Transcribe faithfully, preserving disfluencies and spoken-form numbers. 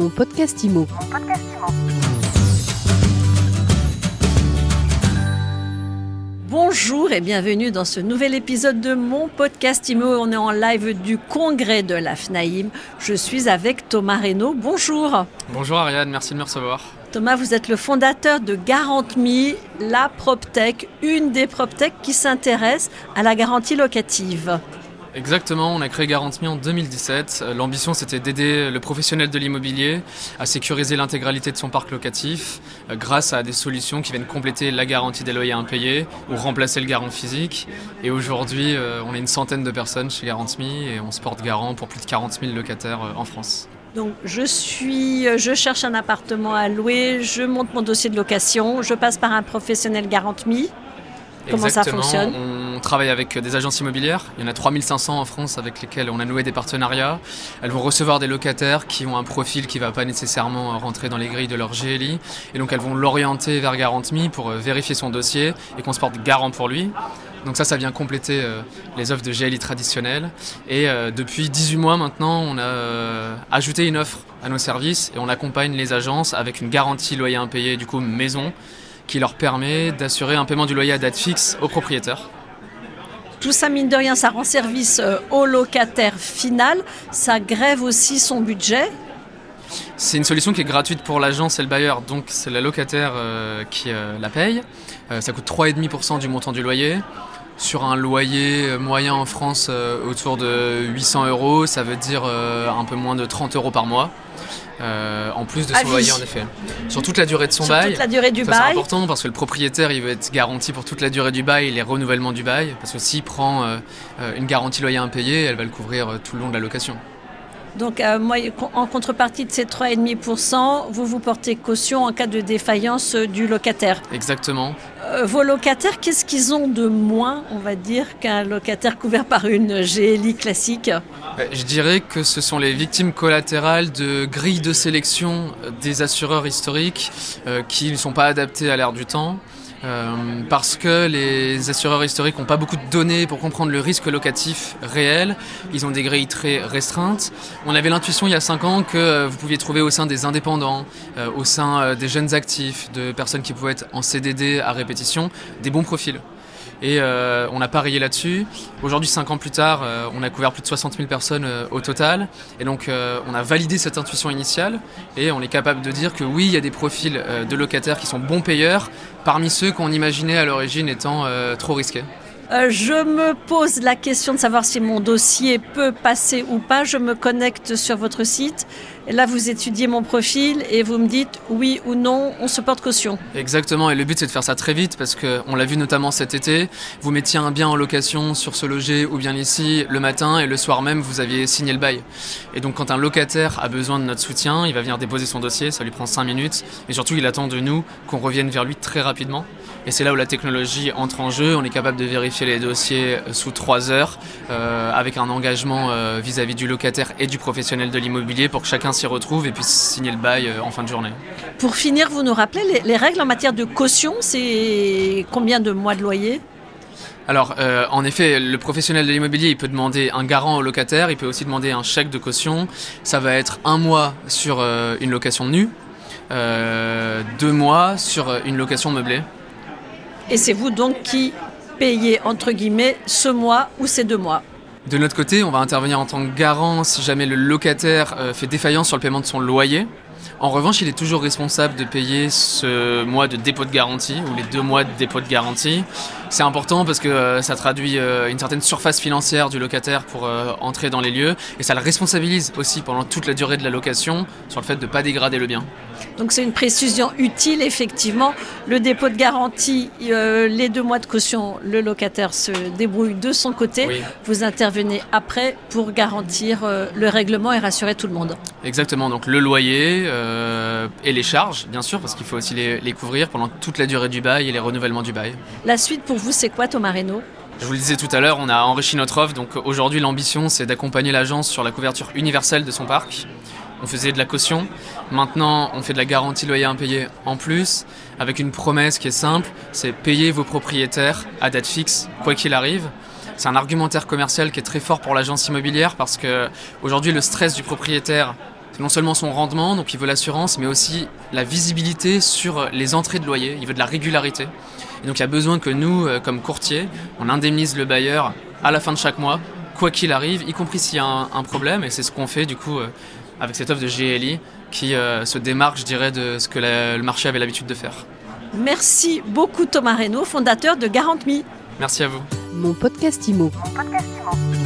Mon podcast Imo. Mon podcast Imo. Bonjour et bienvenue dans ce nouvel épisode de mon podcast Imo. On est en live du congrès de la FNAIM. Je suis avec Thomas Reynaud. Bonjour. Bonjour Ariane, merci de me recevoir. Thomas, vous êtes le fondateur de GarantMe, la PropTech, une des PropTech qui s'intéresse à la garantie locative. Exactement, on a créé GarantMe en deux mille dix-sept. L'ambition, c'était d'aider le professionnel de l'immobilier à sécuriser l'intégralité de son parc locatif grâce à des solutions qui viennent compléter la garantie des loyers impayés ou remplacer le garant physique. Et aujourd'hui, on est une centaine de personnes chez GarantMe et on se porte garant pour plus de quarante mille locataires en France. Donc je suis, je cherche un appartement à louer, je monte mon dossier de location, je passe par un professionnel GarantMe. Comment Exactement. Ça fonctionne ? On travaille avec des agences immobilières. Il y en a trois mille cinq cents en France avec lesquelles on a noué des partenariats. Elles vont recevoir des locataires qui ont un profil qui ne va pas nécessairement rentrer dans les grilles de leur G L I. Et donc elles vont l'orienter vers GarantMe pour vérifier son dossier et qu'on se porte garant pour lui. Donc ça, ça vient compléter les offres de G L I traditionnelles. Et depuis dix-huit mois maintenant, on a ajouté une offre à nos services et on accompagne les agences avec une garantie loyer impayé, du coup maison, qui leur permet d'assurer un paiement du loyer à date fixe aux propriétaires. Tout ça, mine de rien, ça rend service au locataire final, ça grève aussi son budget. C'est une solution qui est gratuite pour l'agence et le bailleur, donc c'est la locataire euh, qui euh, la paye. Euh, ça coûte trois virgule cinq pour cent du montant du loyer. Sur un loyer moyen en France euh, autour de huit cents euros, ça veut dire euh, un peu moins de trente euros par mois. Euh, en plus de son loyer, en effet. Sur toute la durée de son Sur bail, toute la durée du ça bail. C'est important parce que le propriétaire il veut être garanti pour toute la durée du bail et les renouvellements du bail, parce que s'il prend euh, une garantie loyer impayé, elle va le couvrir euh, tout le long de la location. Donc euh, moi, en contrepartie de ces trois virgule cinq pour cent, vous vous portez caution en cas de défaillance du locataire. Exactement. Euh, vos locataires, qu'est-ce qu'ils ont de moins, on va dire, qu'un locataire couvert par une G L I classique ? Je dirais que ce sont les victimes collatérales de grilles de sélection des assureurs historiques euh, qui ne sont pas adaptées à l'ère du temps. Euh, parce que les assureurs historiques n'ont pas beaucoup de données pour comprendre le risque locatif réel. Ils ont des grilles très restreintes. On avait l'intuition il y a cinq ans que euh, vous pouviez trouver au sein des indépendants, euh, au sein euh, des jeunes actifs, de personnes qui pouvaient être en C D D à répétition, des bons profils. Et euh, on a parié là-dessus. Aujourd'hui, cinq ans plus tard, euh, on a couvert plus de soixante mille personnes euh, au total. Et donc, euh, on a validé cette intuition initiale. Et on est capable de dire que oui, il y a des profils euh, de locataires qui sont bons payeurs, parmi ceux qu'on imaginait à l'origine étant euh, trop risqués. Euh, je me pose la question de savoir si mon dossier peut passer ou pas. Je me connecte sur votre site. Et là, vous étudiez mon profil et vous me dites oui ou non, on se porte caution. Exactement. Et le but, c'est de faire ça très vite parce qu'on l'a vu notamment cet été. Vous mettiez un bien en location sur ce loger ou bien ici le matin et le soir même, vous aviez signé le bail. Et donc, quand un locataire a besoin de notre soutien, il va venir déposer son dossier. Ça lui prend cinq minutes. Et surtout, il attend de nous qu'on revienne vers lui très rapidement. Et c'est là où la technologie entre en jeu. On est capable de vérifier les dossiers sous trois heures euh, avec un engagement euh, vis-à-vis du locataire et du professionnel de l'immobilier pour que chacun s'y retrouve et puisse signer le bail euh, en fin de journée. Pour finir, vous nous rappelez les, les règles en matière de caution, c'est combien de mois de loyer ? Alors, euh, en effet, le professionnel de l'immobilier, il peut demander un garant au locataire, il peut aussi demander un chèque de caution. Ça va être un mois sur euh, une location nue, euh, deux mois sur une location meublée. Et c'est vous donc qui payer entre guillemets ce mois ou ces deux mois. De notre côté, on va intervenir en tant que garant si jamais le locataire fait défaillance sur le paiement de son loyer. En revanche, il est toujours responsable de payer ce mois de dépôt de garantie ou les deux mois de dépôt de garantie. C'est important parce que ça traduit une certaine surface financière du locataire pour entrer dans les lieux et ça le responsabilise aussi pendant toute la durée de la location sur le fait de ne pas dégrader le bien. Donc c'est une précision utile, effectivement. Le dépôt de garantie, euh, les deux mois de caution, le locataire se débrouille de son côté. Oui. Vous intervenez après pour garantir euh, le règlement et rassurer tout le monde. Exactement, donc le loyer euh, et les charges, bien sûr, parce qu'il faut aussi les, les couvrir pendant toute la durée du bail et les renouvellements du bail. La suite pour vous, c'est quoi, Thomas Reynaud ? Je vous le disais tout à l'heure, on a enrichi notre offre. Donc aujourd'hui, l'ambition, c'est d'accompagner l'agence sur la couverture universelle de son parc. On faisait de la caution. Maintenant, on fait de la garantie loyer impayé en plus, avec une promesse qui est simple, c'est payer vos propriétaires à date fixe, quoi qu'il arrive. C'est un argumentaire commercial qui est très fort pour l'agence immobilière parce que aujourd'hui, le stress du propriétaire non seulement son rendement, donc il veut l'assurance, mais aussi la visibilité sur les entrées de loyer, il veut de la régularité. Et donc il y a besoin que nous, comme courtiers, on indemnise le bailleur à la fin de chaque mois, quoi qu'il arrive, y compris s'il y a un, un problème, et c'est ce qu'on fait du coup avec cette offre de G L I qui euh, se démarque, je dirais, de ce que la, le marché avait l'habitude de faire. Merci beaucoup Thomas Reynaud, fondateur de GarantMe. Merci à vous. Mon podcast Imo. Mon podcast Imo.